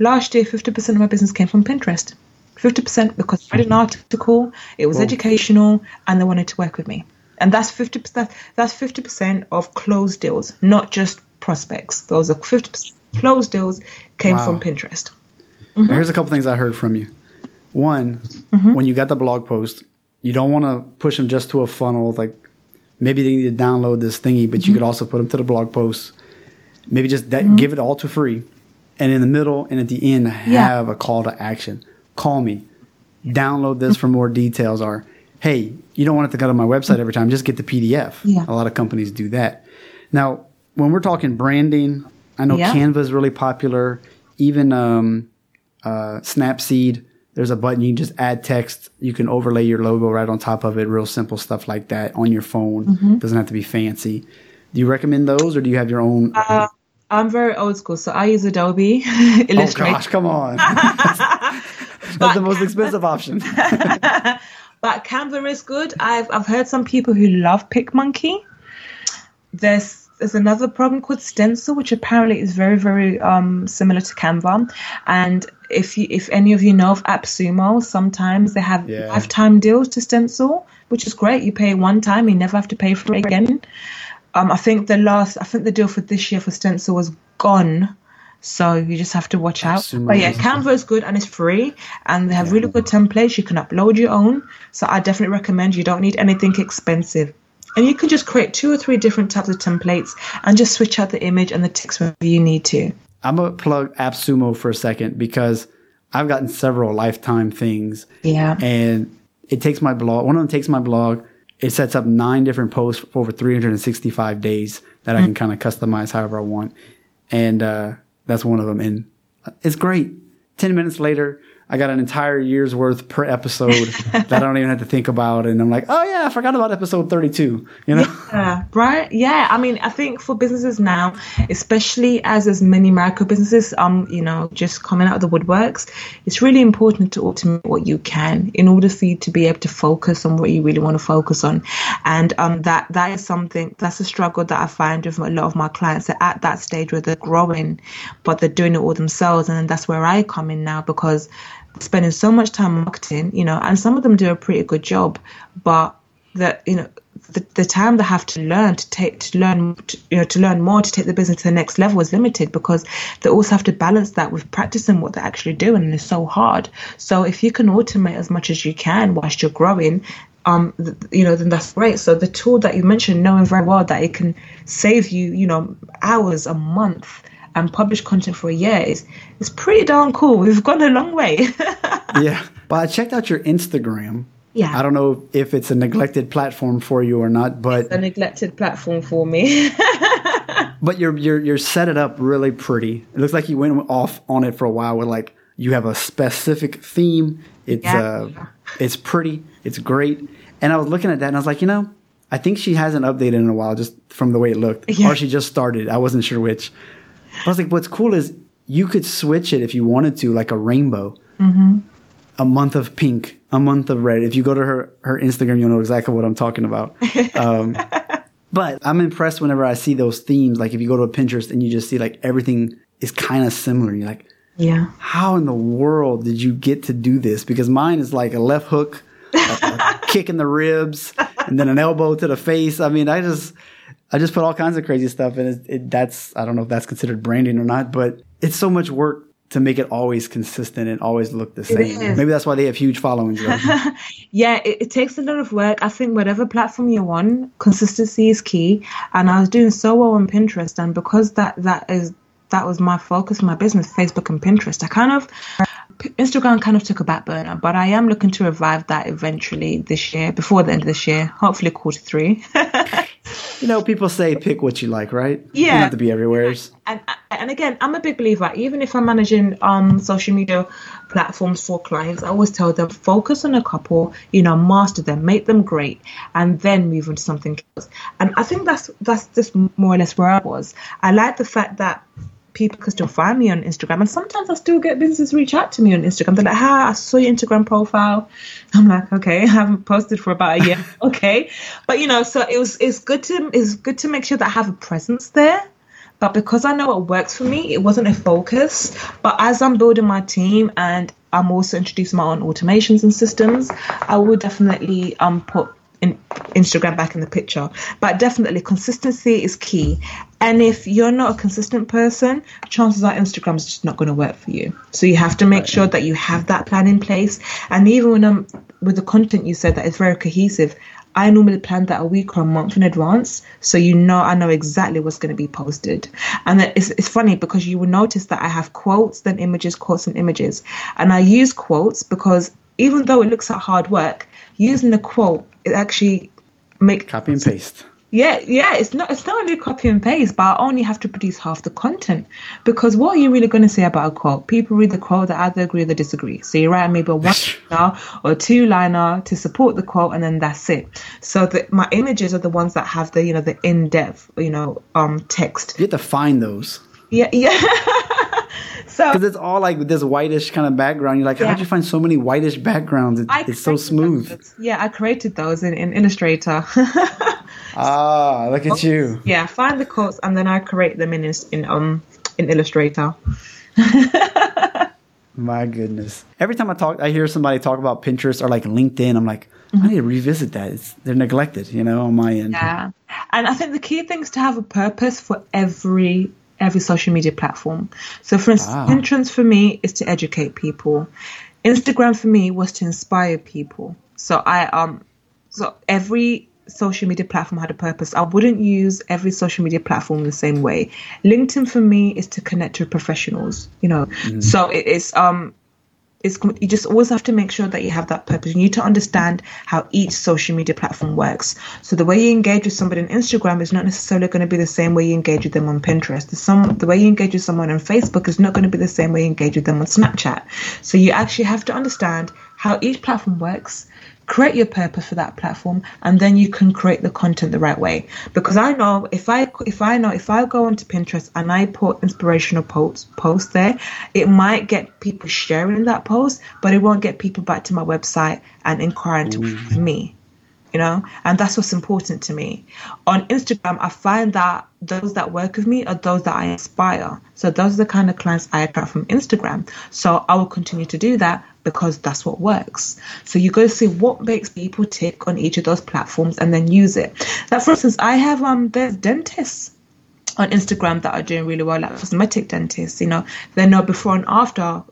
Last year, 50% of my business came from Pinterest. 50% because I read an article, it was educational, and they wanted to work with me. And that's 50%. That's 50% of closed deals, not just prospects. Those are 50%. Closed deals came from Pinterest. Mm-hmm. Here's a couple things I heard from you. One, when you got the blog post, you don't want to push them just to a funnel. Like maybe they need to download this thingy, but you could also put them to the blog post. Maybe just that, give it all to free. And in the middle and at the end, have a call to action. Call me. Download this for more details. Or, hey, you don't want it to go to my website every time. Just get the PDF. Yeah. A lot of companies do that. Now, when we're talking branding, I know Canva is really popular. Even Snapseed There's a button, you can just add text. You can overlay your logo right on top of it. Real simple stuff like that on your phone. Mm-hmm. Doesn't have to be fancy. Do you recommend those, or do you have your own? I'm very old school, so I use Adobe Illustrator. Oh gosh, come on. That's the most expensive option. But Canva is good. I've heard some people who love PicMonkey. There's another program called Stencil, which apparently is very, very similar to Canva. And if any of you know of AppSumo, sometimes they have lifetime deals to Stencil, which is great. You pay one time, you never have to pay for it again. I think the deal for this year for Stencil was gone. So you just have to watch out. Absolutely. But yeah, Canva is good and it's free, and they have really good templates. You can upload your own. So I definitely recommend. You don't need anything expensive. And you can just create 2 or 3 different types of templates and just switch out the image and the text whenever you need to. I'm going to plug AppSumo for a second, because I've gotten several lifetime things. Yeah. And it takes my blog. One of them takes my blog. It sets up 9 different posts for over 365 days that I can kind of customize however I want. And that's one of them. And it's great. 10 minutes later, I got an entire year's worth per episode that I don't even have to think about. And I'm like, oh, yeah, I forgot about episode 32, you know? Yeah, right? Yeah. I mean, I think for businesses now, especially as many micro businesses, you know, just coming out of the woodworks, it's really important to automate what you can in order for you to be able to focus on what you really want to focus on. And that is something, that's a struggle that I find with a lot of my clients. They're at that stage where they're growing, but they're doing it all themselves. And that's where I come in now, because spending so much time marketing, you know, and some of them do a pretty good job, but that, you know, the time they have to learn to take the business to the next level is limited, because they also have to balance that with practicing what they're actually doing, and it's so hard. So if you can automate as much as you can whilst you're growing, you know, then that's great. So the tool that you mentioned, knowing very well that it can save you, you know, hours a month and publish content for a year, it's pretty darn cool. We've gone a long way. Yeah. But I checked out your Instagram. Yeah. I don't know if it's a neglected platform for you or not, but it's a neglected platform for me. But you're set it up really pretty. It looks like you went off on it for a while, with like, you have a specific theme. It's pretty, it's great. And I was looking at that and I was like, you know, I think she hasn't updated in a while, just from the way it looked. Yeah. Or she just started. I wasn't sure which. I was like, what's cool is you could switch it if you wanted to, like a rainbow, a month of pink, a month of red. If you go to her Instagram, you'll know exactly what I'm talking about. But I'm impressed whenever I see those themes. Like if you go to a Pinterest and you just see like everything is kind of similar. You're like, yeah, how in the world did you get to do this? Because mine is like a left hook, a kick in the ribs, and then an elbow to the face. I mean, I just put all kinds of crazy stuff in it. I don't know if that's considered branding or not, but it's so much work to make it always consistent and always look the same. Maybe that's why they have huge followings. Right? Yeah, it takes a lot of work. I think whatever platform you're on, consistency is key. And I was doing so well on Pinterest, and because that was my focus, my business, Facebook and Pinterest, Instagram kind of took a back burner, but I am looking to revive that eventually this year, before the end of this year, hopefully Q3. You know, people say pick what you like, right? Yeah. You don't have to be everywhere. And again, I'm a big believer, even if I'm managing social media platforms for clients, I always tell them, focus on a couple, you know, master them, make them great, and then move on to something else. And I think that's just more or less where I was. I like the fact that people can still find me on Instagram, and sometimes I still get businesses reach out to me on Instagram. They're like, I saw your Instagram profile. I'm like, okay, I haven't posted for about a year. Okay. But you know, so it's good to make sure that I have a presence there. But because I know what works for me, it wasn't a focus. But as I'm building my team and I'm also introducing my own automations and systems, I will definitely put Instagram back in the picture. But definitely consistency is key, and if you're not a consistent person, chances are Instagram is just not going to work for you. So you have to make sure that you have that plan in place. And even when I'm with the content, you said that it's very cohesive. I normally plan that a week or a month in advance, so you know, I know exactly what's going to be posted. And it's funny because you will notice that I have quotes, then images, quotes and images. And I use quotes because even though it looks like hard work, using the quote, it actually makes... Copy and paste. Yeah, it's not a new copy and paste, but I only have to produce half the content, because what are you really going to say about a quote? People read the quote, they either agree or they disagree. So you write maybe a one-liner or two-liner to support the quote, and then that's it. So my images are the ones that have the, you know, the in-depth, you know, text. You have to find those. Yeah. Because it's all like this whitish kind of background. You're like, How did you find so many whitish backgrounds? It's so smooth. Those. Yeah, I created those in Illustrator. Look at you. Yeah, find the quotes and then I create them in Illustrator. My goodness. Every time I hear somebody talk about Pinterest or like LinkedIn, I'm like, I need to revisit that. They're neglected, you know, on my end. Yeah, and I think the key thing is to have a purpose for every social media platform. So for instance, Pinterest for me is to educate people. Instagram for me was to inspire people. So so every social media platform had a purpose. I wouldn't use every social media platform in the same way. LinkedIn for me is to connect with professionals, you know. So it's you just always have to make sure that you have that purpose. You need to understand how each social media platform works. So the way you engage with somebody on Instagram is not necessarily going to be the same way you engage with them on Pinterest. The way you engage with someone on Facebook is not going to be the same way you engage with them on Snapchat. So you actually have to understand how each platform works, create your purpose for that platform, and then you can create the content the right way. Because I know if I go onto Pinterest and I put inspirational posts there, it might get people sharing that post, but it won't get people back to my website and inquiring to me, you know. And that's what's important to me. On Instagram, I find that those that work with me are those that I inspire. So those are the kind of clients I attract from Instagram. So I will continue to do that, because that's what works. So you go see what makes people tick on each of those platforms and then use it. Now, for instance, I have there's dentists on Instagram that are doing really well, like cosmetic dentists. You know, they know before and after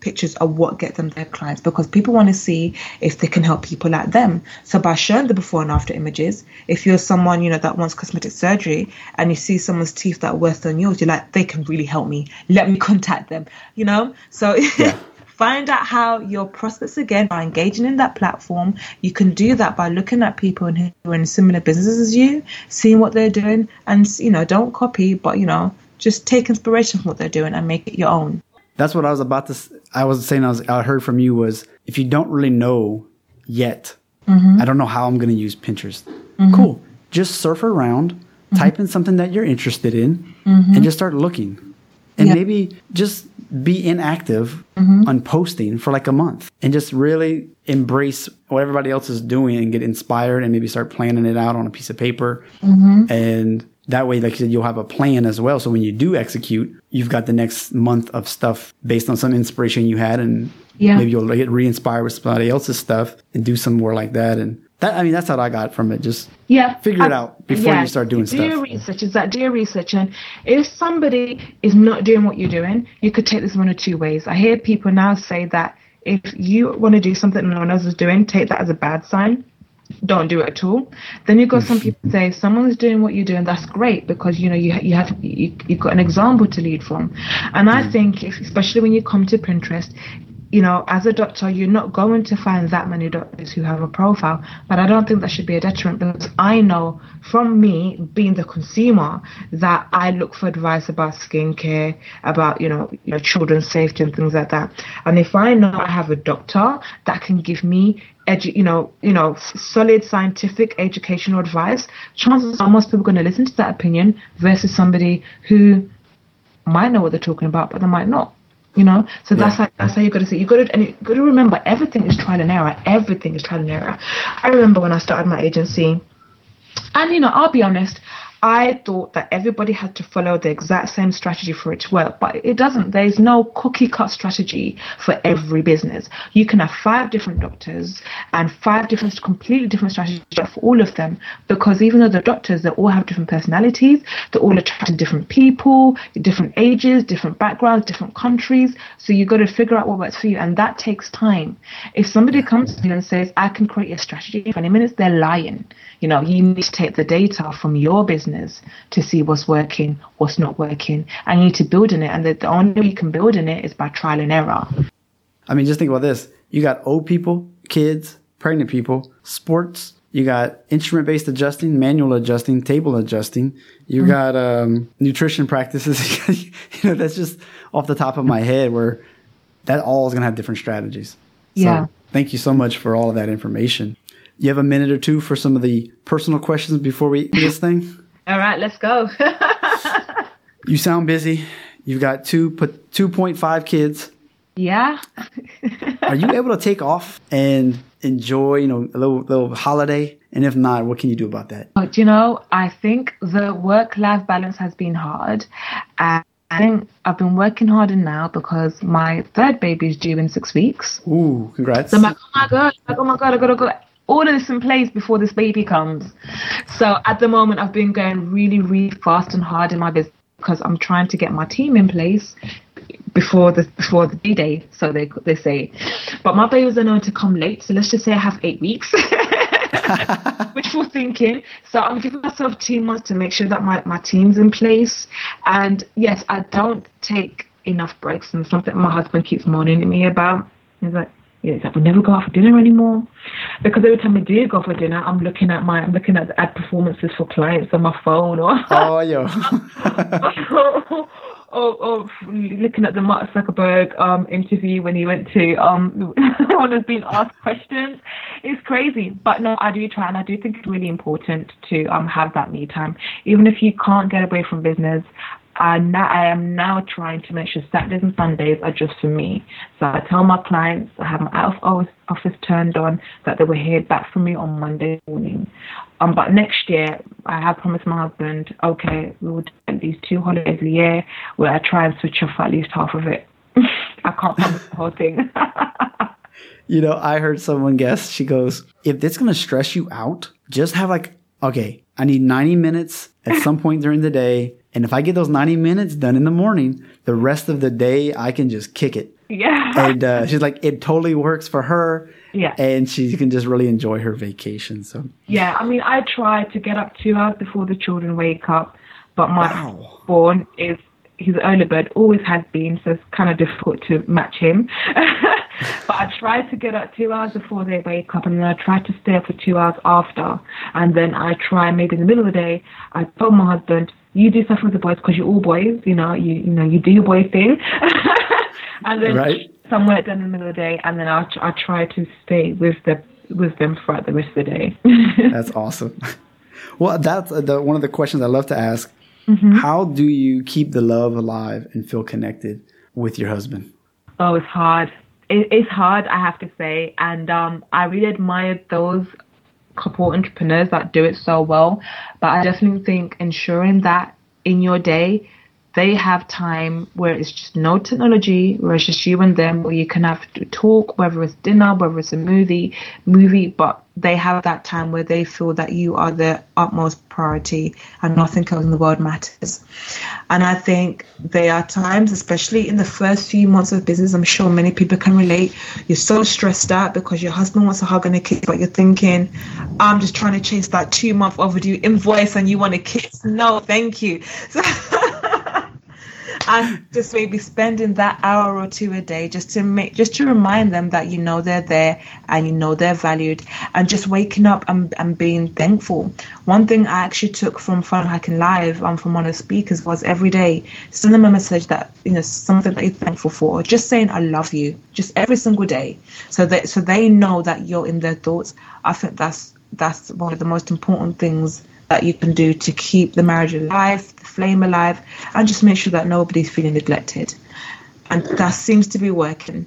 pictures are what get them their clients, because people want to see if they can help people like them. So by showing the before and after images, if you're someone, you know, that wants cosmetic surgery and you see someone's teeth that are worse than yours, you're like, they can really help me. Let me contact them, you know? So yeah. Find out how your prospects, again, by engaging in that platform. You can do that by looking at people who are in similar businesses as you, seeing what they're doing, and, you know, don't copy, but, you know, just take inspiration from what they're doing and make it your own. That's what I was about to say. I heard from you was, if you don't really know yet, I don't know how I'm going to use Pinterest. Cool. Just surf around, type in something that you're interested in, and just start looking. And maybe just be inactive on posting for like a month and just really embrace what everybody else is doing and get inspired and maybe start planning it out on a piece of paper. And that way, like you said, you'll have a plan as well. So when you do execute, you've got the next month of stuff based on some inspiration you had, and maybe you'll get re-inspired with somebody else's stuff and do some more like that. And that, I mean, that's how I got from it. Just figure it out before you start doing stuff. Do your research. And if somebody is not doing what you're doing, you could take this one of two ways. I hear people now say that if you want to do something no one else is doing, take that as a bad sign. Don't do it at all. Then you've got some people say, if someone's doing what you're doing, that's great, because, you know, you've got an example to lead from. And I think, especially when you come to Pinterest, you know, as a doctor, you're not going to find that many doctors who have a profile, but I don't think that should be a deterrent, because I know from me being the consumer that I look for advice about skincare, about, you know, children's safety and things like that. And if I know I have a doctor that can give me solid scientific educational advice, chances are most people are going to listen to that opinion versus somebody who might know what they're talking about, but they might not. You know, so that's how you got to see. You got to remember, everything is trial and error. Everything is trial and error. I remember when I started my agency, and, you know, I'll be honest, I thought that everybody had to follow the exact same strategy for it to work, but it doesn't. There's no cookie cut strategy for every business. You can have 5 different doctors and 5 different, completely different strategies for all of them, because even though the doctors, they all have different personalities, they all attract to different people, different ages, different backgrounds, different countries. So you got to figure out what works for you, and that takes time. If somebody comes to you and says, I can create a strategy in 20 minutes, they're lying. You know, you need to take the data from your business to see what's working, what's not working, and you need to build in it. And the only way you can build in it is by trial and error. I mean, just think about this. You got old people, kids, pregnant people, sports, You got instrument-based adjusting, manual adjusting, table adjusting. You got nutrition practices. You know, that's just off the top of my head where that all is going to have different strategies. Yeah. So thank you so much for all of that information. You have a minute or two for some of the personal questions before we do this thing? All right, let's go. You sound busy. You've got 2.5 kids. Yeah. Are you able to take off and enjoy, you know, a little holiday? And if not, what can you do about that? But, you know, I think the work-life balance has been hard. And I think I've been working harder now because my third baby is due in 6 weeks. Ooh, congrats. So I'm like, oh my God, I got to go all of this in place before this baby comes. So at the moment, I've been going really, really fast and hard in my business because I'm trying to get my team in place before the D-Day, so they say. But my babies are known to come late, so let's just say I have 8 weeks. Wishful thinking. So I'm giving myself 2 months to make sure that my team's in place. And yes, I don't take enough breaks, and something my husband keeps moaning at me about. He's like, we never go out for dinner anymore, because every time I do go for dinner, I'm looking at the ad performances for clients on my phone, or or looking at the Mark Zuckerberg interview when he went to one was being asked questions. It's crazy, but no, I do try, and I do think it's really important to have that me time, even if you can't get away from business. I am now trying to make sure Saturdays and Sundays are just for me. So I tell my clients, I have my out-of-office turned on, that they will hear back from me on Monday morning. But next year, I have promised my husband, okay, we will do at least 2 holidays a year where I try and switch off at least half of it. I can't promise the whole thing. You know, I heard someone guess, she goes, if it's going to stress you out, just have like, okay, I need 90 minutes at some point during the day. And if I get those 90 minutes done in the morning, the rest of the day, I can just kick it. Yeah. And she's like, it totally works for her. Yeah. And she can just really enjoy her vacation. So yeah, I mean, I try to get up 2 hours before the children wake up. But my born is, he's an early bird, always has been, so it's kind of difficult to match him. But I try to get up 2 hours before they wake up, and then I try to stay up for 2 hours after. And then I try, maybe in the middle of the day, I tell my husband, you do stuff with the boys because you're all boys, you do your boy thing. And then some work done in the middle of the day, and then I try to stay with them throughout the rest of the day. That's awesome. Well, that's one of the questions I love to ask. Mm-hmm. How do you keep the love alive and feel connected with your husband? Oh, it's hard. It's hard, I have to say. And I really admire those couple entrepreneurs that do it so well, but I definitely think ensuring that in your day they have time where it's just no technology, where it's just you and them, where you can have to talk, whether it's dinner, whether it's a movie, but they have that time where they feel that you are their utmost priority and nothing else in the world matters. And I think there are times, especially in the first few months of business, I'm sure many people can relate, you're so stressed out because your husband wants a hug and a kiss, but you're thinking, I'm just trying to chase that 2-month overdue invoice and you want a kiss? No, thank you. So and just maybe spending that hour or two a day just to remind them that you know they're there and you know they're valued, and just waking up and being thankful. One thing I actually took from Funnel Hacking Live from one of the speakers was every day send them a message that you know something that you're thankful for, or just saying I love you just every single day, so they know that you're in their thoughts. I think that's one of the most important things that you can do to keep the marriage alive, the flame alive, and just make sure that nobody's feeling neglected. And that seems to be working.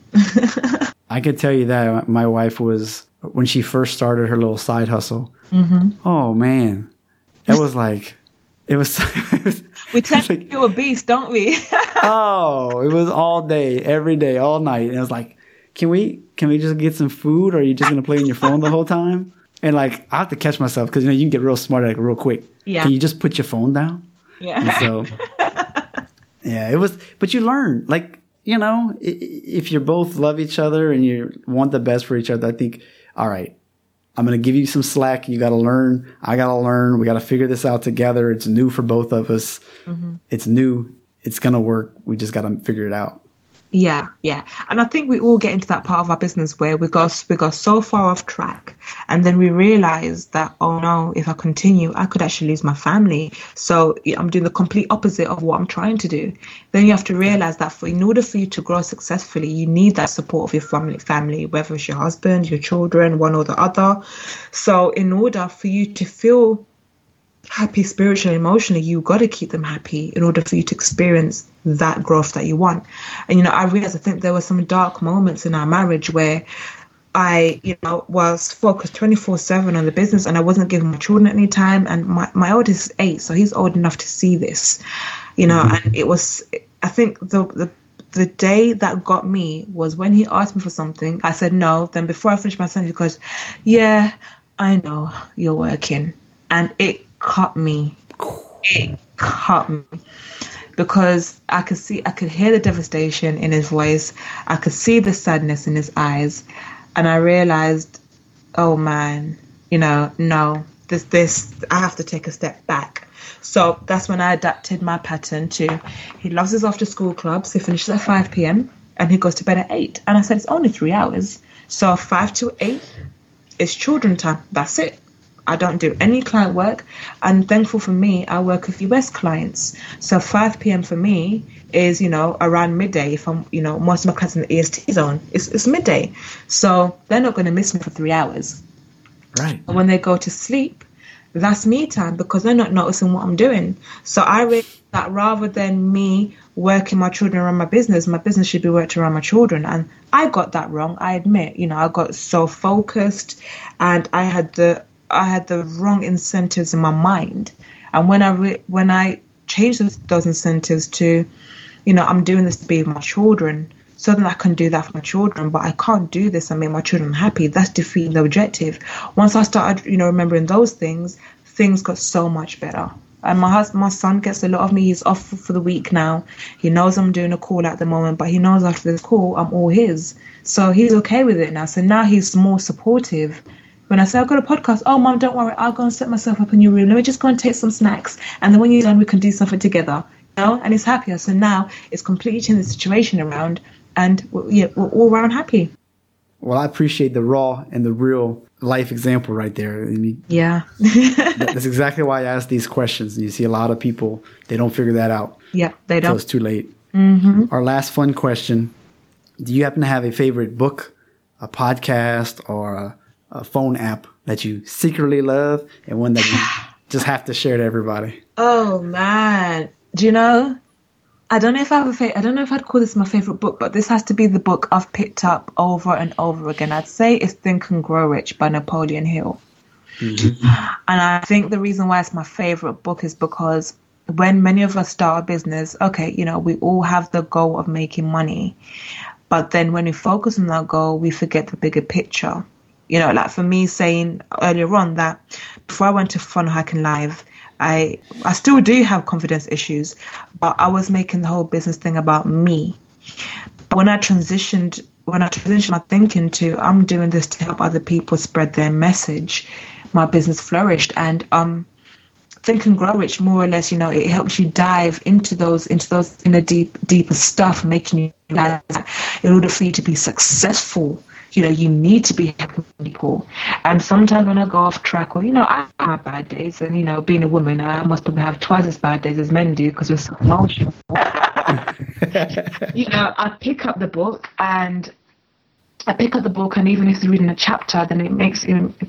I could tell you that my wife was, when she first started her little side hustle, Oh man, that was like, it was we tend like, to do a beast, don't we? Oh, it was all day, every day, all night. And I was like, can we just get some food, or are you just going to play on your phone the whole time? And like, I have to catch myself because, you know, you can get real smart like real quick. Yeah. Can you just put your phone down? Yeah. And so, yeah, it was, but you learn, like, you know, if you both love each other and you want the best for each other, I think, all right, I'm going to give you some slack. You got to learn. I got to learn. We got to figure this out together. It's new for both of us. Mm-hmm. It's new. It's going to work. We just got to figure it out. Yeah. And I think we all get into that part of our business where we got so far off track, and then we realize that, oh no, if I continue, I could actually lose my family. So I'm doing the complete opposite of what I'm trying to do. Then you have to realize that in order for you to grow successfully, you need that support of your family, whether it's your husband, your children, one or the other. So in order for you to feel happy spiritually, emotionally, you've got to keep them happy in order for you to experience that growth that you want. And, I realized, I think there were some dark moments in our marriage where I, was focused 24/7 on the business, and I wasn't giving my children any time. And my oldest is 8, so he's old enough to see this, and it was, I think the day that got me was when he asked me for something. I said no. Then before I finished my sentence, he goes, yeah, I know you're working. And it cut me, because I could hear the devastation in his voice. I could see the sadness in his eyes, and I realized, oh man, no, this, I have to take a step back. So that's when I adapted my pattern to, he loves his after school clubs. He finishes at 5 p.m. and he goes to bed at 8. And I said, it's only 3 hours. So 5 to 8 is children time. That's it. I don't do any client work, and thankful for me, I work with US clients. So 5 p.m. for me is, around midday. If I'm, most of my clients in the EST zone, it's midday. So they're not going to miss me for 3 hours. Right. And when they go to sleep, that's me time, because they're not noticing what I'm doing. So I realized that rather than me working my children around my business should be worked around my children. And I got that wrong. I admit, I got so focused, and I had the wrong incentives in my mind. And when I changed those incentives to, I'm doing this to be with my children, so then I can do that for my children, but I can't do this and make my children happy. That's defeating the objective. Once I started, remembering those things got so much better. And my son gets a lot of me. He's off for the week now. He knows I'm doing a call at the moment, but he knows after this call, I'm all his. So he's okay with it now. So now he's more supportive. When I say I've got a podcast, oh, Mom, don't worry, I'll go and set myself up in your room. Let me just go and take some snacks. And then when you're done, we can do something together. And he's happier. So now it's completely changed the situation around, and we're all around happy. Well, I appreciate the raw and the real life example right there. Yeah. That's exactly why I ask these questions. You see a lot of people, they don't figure that out. Yeah, they don't. Until it's too late. Mm-hmm. Our last fun question. Do you happen to have a favorite book, a podcast, or a phone app that you secretly love, and one that you just have to share to everybody? Oh man, do you know? I don't know if I'd call this my favorite book, but this has to be the book I've picked up over and over again. I'd say it's Think and Grow Rich by Napoleon Hill. Mm-hmm. And I think the reason why it's my favorite book is because when many of us start a business, we all have the goal of making money, but then when we focus on that goal, we forget the bigger picture. Like for me saying earlier on that before I went to Funnel Hacking Live, I still do have confidence issues, but I was making the whole business thing about me. But when I transitioned my thinking to I'm doing this to help other people spread their message, my business flourished. And Think and Grow Rich, more or less, it helps you dive into those inner deeper stuff, making you realize that in order for you to be successful, you need to be helping people. And sometimes when I go off track, or I have bad days, and being a woman, I must probably have twice as bad days as men do because we're so emotional. I pick up the book, and even if you're reading a chapter, then it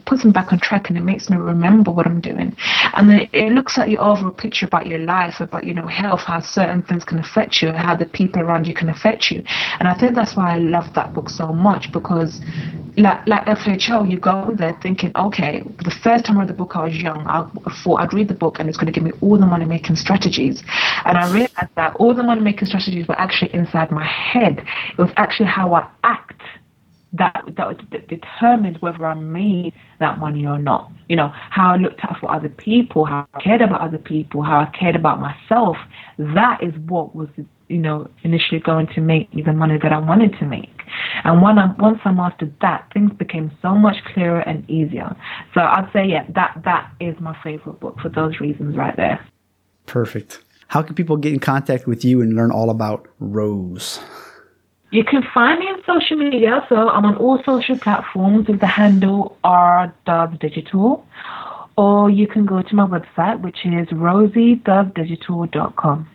puts me back on track, and it makes me remember what I'm doing. And then it looks at your overall picture about your life, about health, how certain things can affect you, how the people around you can affect you. And I think that's why I love that book so much, because like FHO, you go there thinking, okay, the first time I read the book, I was young. I thought I'd read the book and it's going to give me all the money-making strategies. And I realized that all the money-making strategies were actually inside my head. It was actually how I act that determined whether I made that money or not. How I looked out for other people, how I cared about other people, how I cared about myself. That is what was, initially going to make me the money that I wanted to make. And once I mastered that, things became so much clearer and easier. So I'd say, yeah, that is my favorite book for those reasons right there. Perfect. How can people get in contact with you and learn all about Rose? You can find me on social media, so I'm on all social platforms with the handle r.digital, or you can go to my website, which is rosiedoesdigital.com.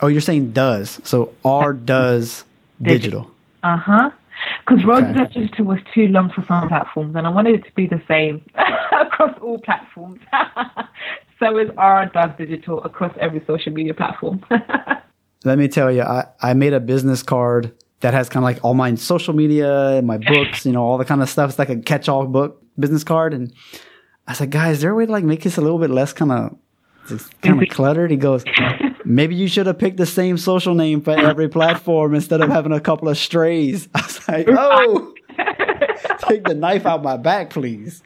Oh, you're saying does, so r.does.digital. Uh-huh. Because Rosie Does Digital was too long for some platforms, and I wanted it to be the same across all platforms. So is R Does Digital across every social media platform. Let me tell you, I made a business card that has kind of like all my social media and my books, all the kind of stuff. It's like a catch-all book business card. And I said, guys, is there a way to like make this a little bit less kind of cluttered? He goes, maybe you should have picked the same social name for every platform instead of having a couple of strays. I was like, oh, take the knife out my back, please.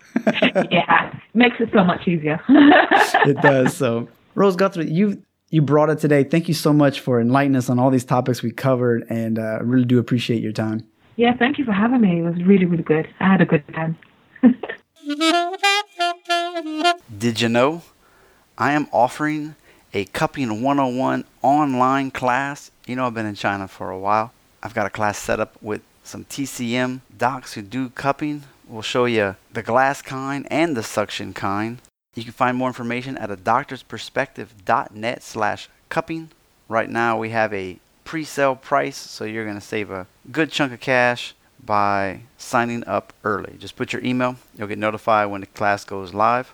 Yeah, makes it so much easier. It does. So, Rose Guthrie, you brought it today. Thank you so much for enlightening us on all these topics we covered, and I really do appreciate your time. Yeah, thank you for having me. It was really, really good. I had a good time. Did you know I am offering a Cupping 101 online class? I've been in China for a while. I've got a class set up with some TCM docs who do cupping. We'll show you the glass kind and the suction kind. You can find more information at adoctorsperspective.net/cupping. Right now we have a pre-sale price, so you're going to save a good chunk of cash by signing up early. Just put your email. You'll get notified when the class goes live.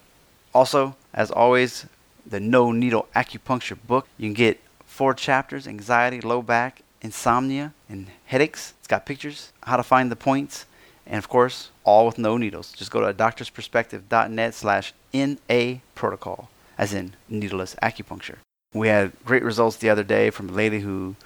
Also, as always, the No Needle Acupuncture book. You can get 4 chapters: anxiety, low back, insomnia, and headaches. It's got pictures, how to find the points, and of course, all with no needles. Just go to adoctorsperspective.net/NA protocol, as in needleless acupuncture. We had great results the other day from a lady who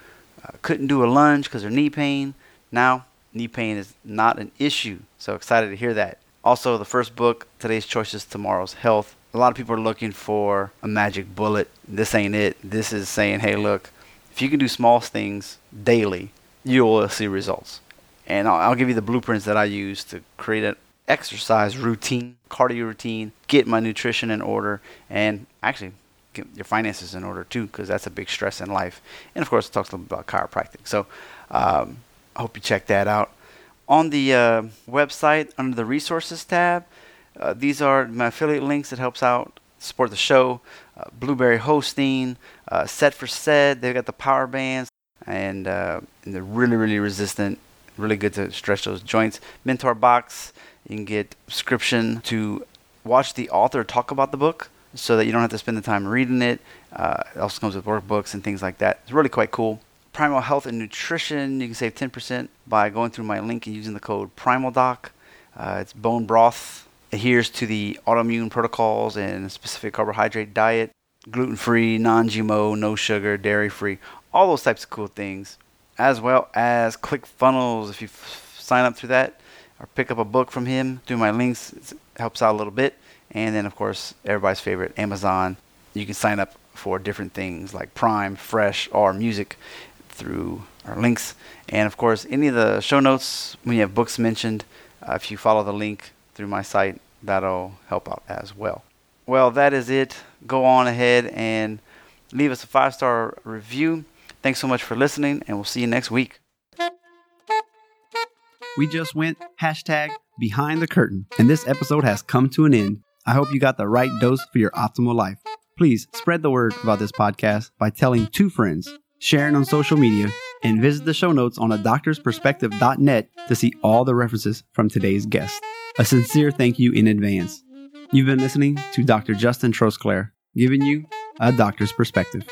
couldn't do a lunge because of knee pain. Now, knee pain is not an issue. So excited to hear that. Also, the first book, Today's Choices, Tomorrow's Health. A lot of people are looking for a magic bullet. This ain't it. This is saying, hey, look, if you can do small things daily, you will see results. And I'll give you the blueprints that I use to create an exercise routine, cardio routine, get my nutrition in order, and actually get your finances in order too, because that's a big stress in life. And of course, it talks a little bit about chiropractic. So I hope you check that out. On the website, under the resources tab, these are my affiliate links that helps out support the show. Blueberry Hosting, Set for Set, they've got the power bands, and they're really, really resistant. Really good to stretch those joints. Mentor Box, you can get subscription to watch the author talk about the book so that you don't have to spend the time reading it. It also comes with workbooks and things like that. It's really quite cool. Primal Health and Nutrition, you can save 10% by going through my link and using the code PrimalDoc. It's bone broth, adheres to the autoimmune protocols and a specific carbohydrate diet, gluten-free, non-GMO, no sugar, dairy-free, all those types of cool things. As well as ClickFunnels. If you sign up through that or pick up a book from him through my links, it helps out a little bit. And then, of course, everybody's favorite, Amazon. You can sign up for different things like Prime, Fresh, or Music through our links. And, of course, any of the show notes, when you have books mentioned, if you follow the link through my site, that'll help out as well. Well, that is it. Go on ahead and leave us a 5-star review. Thanks so much for listening, and we'll see you next week. We just went #BehindTheCurtain, and this episode has come to an end. I hope you got the right dose for your optimal life. Please spread the word about this podcast by telling 2 friends, sharing on social media, and visit the show notes on adoctorsperspective.net to see all the references from today's guest. A sincere thank you in advance. You've been listening to Dr. Justin Trosclare, giving you a doctor's perspective.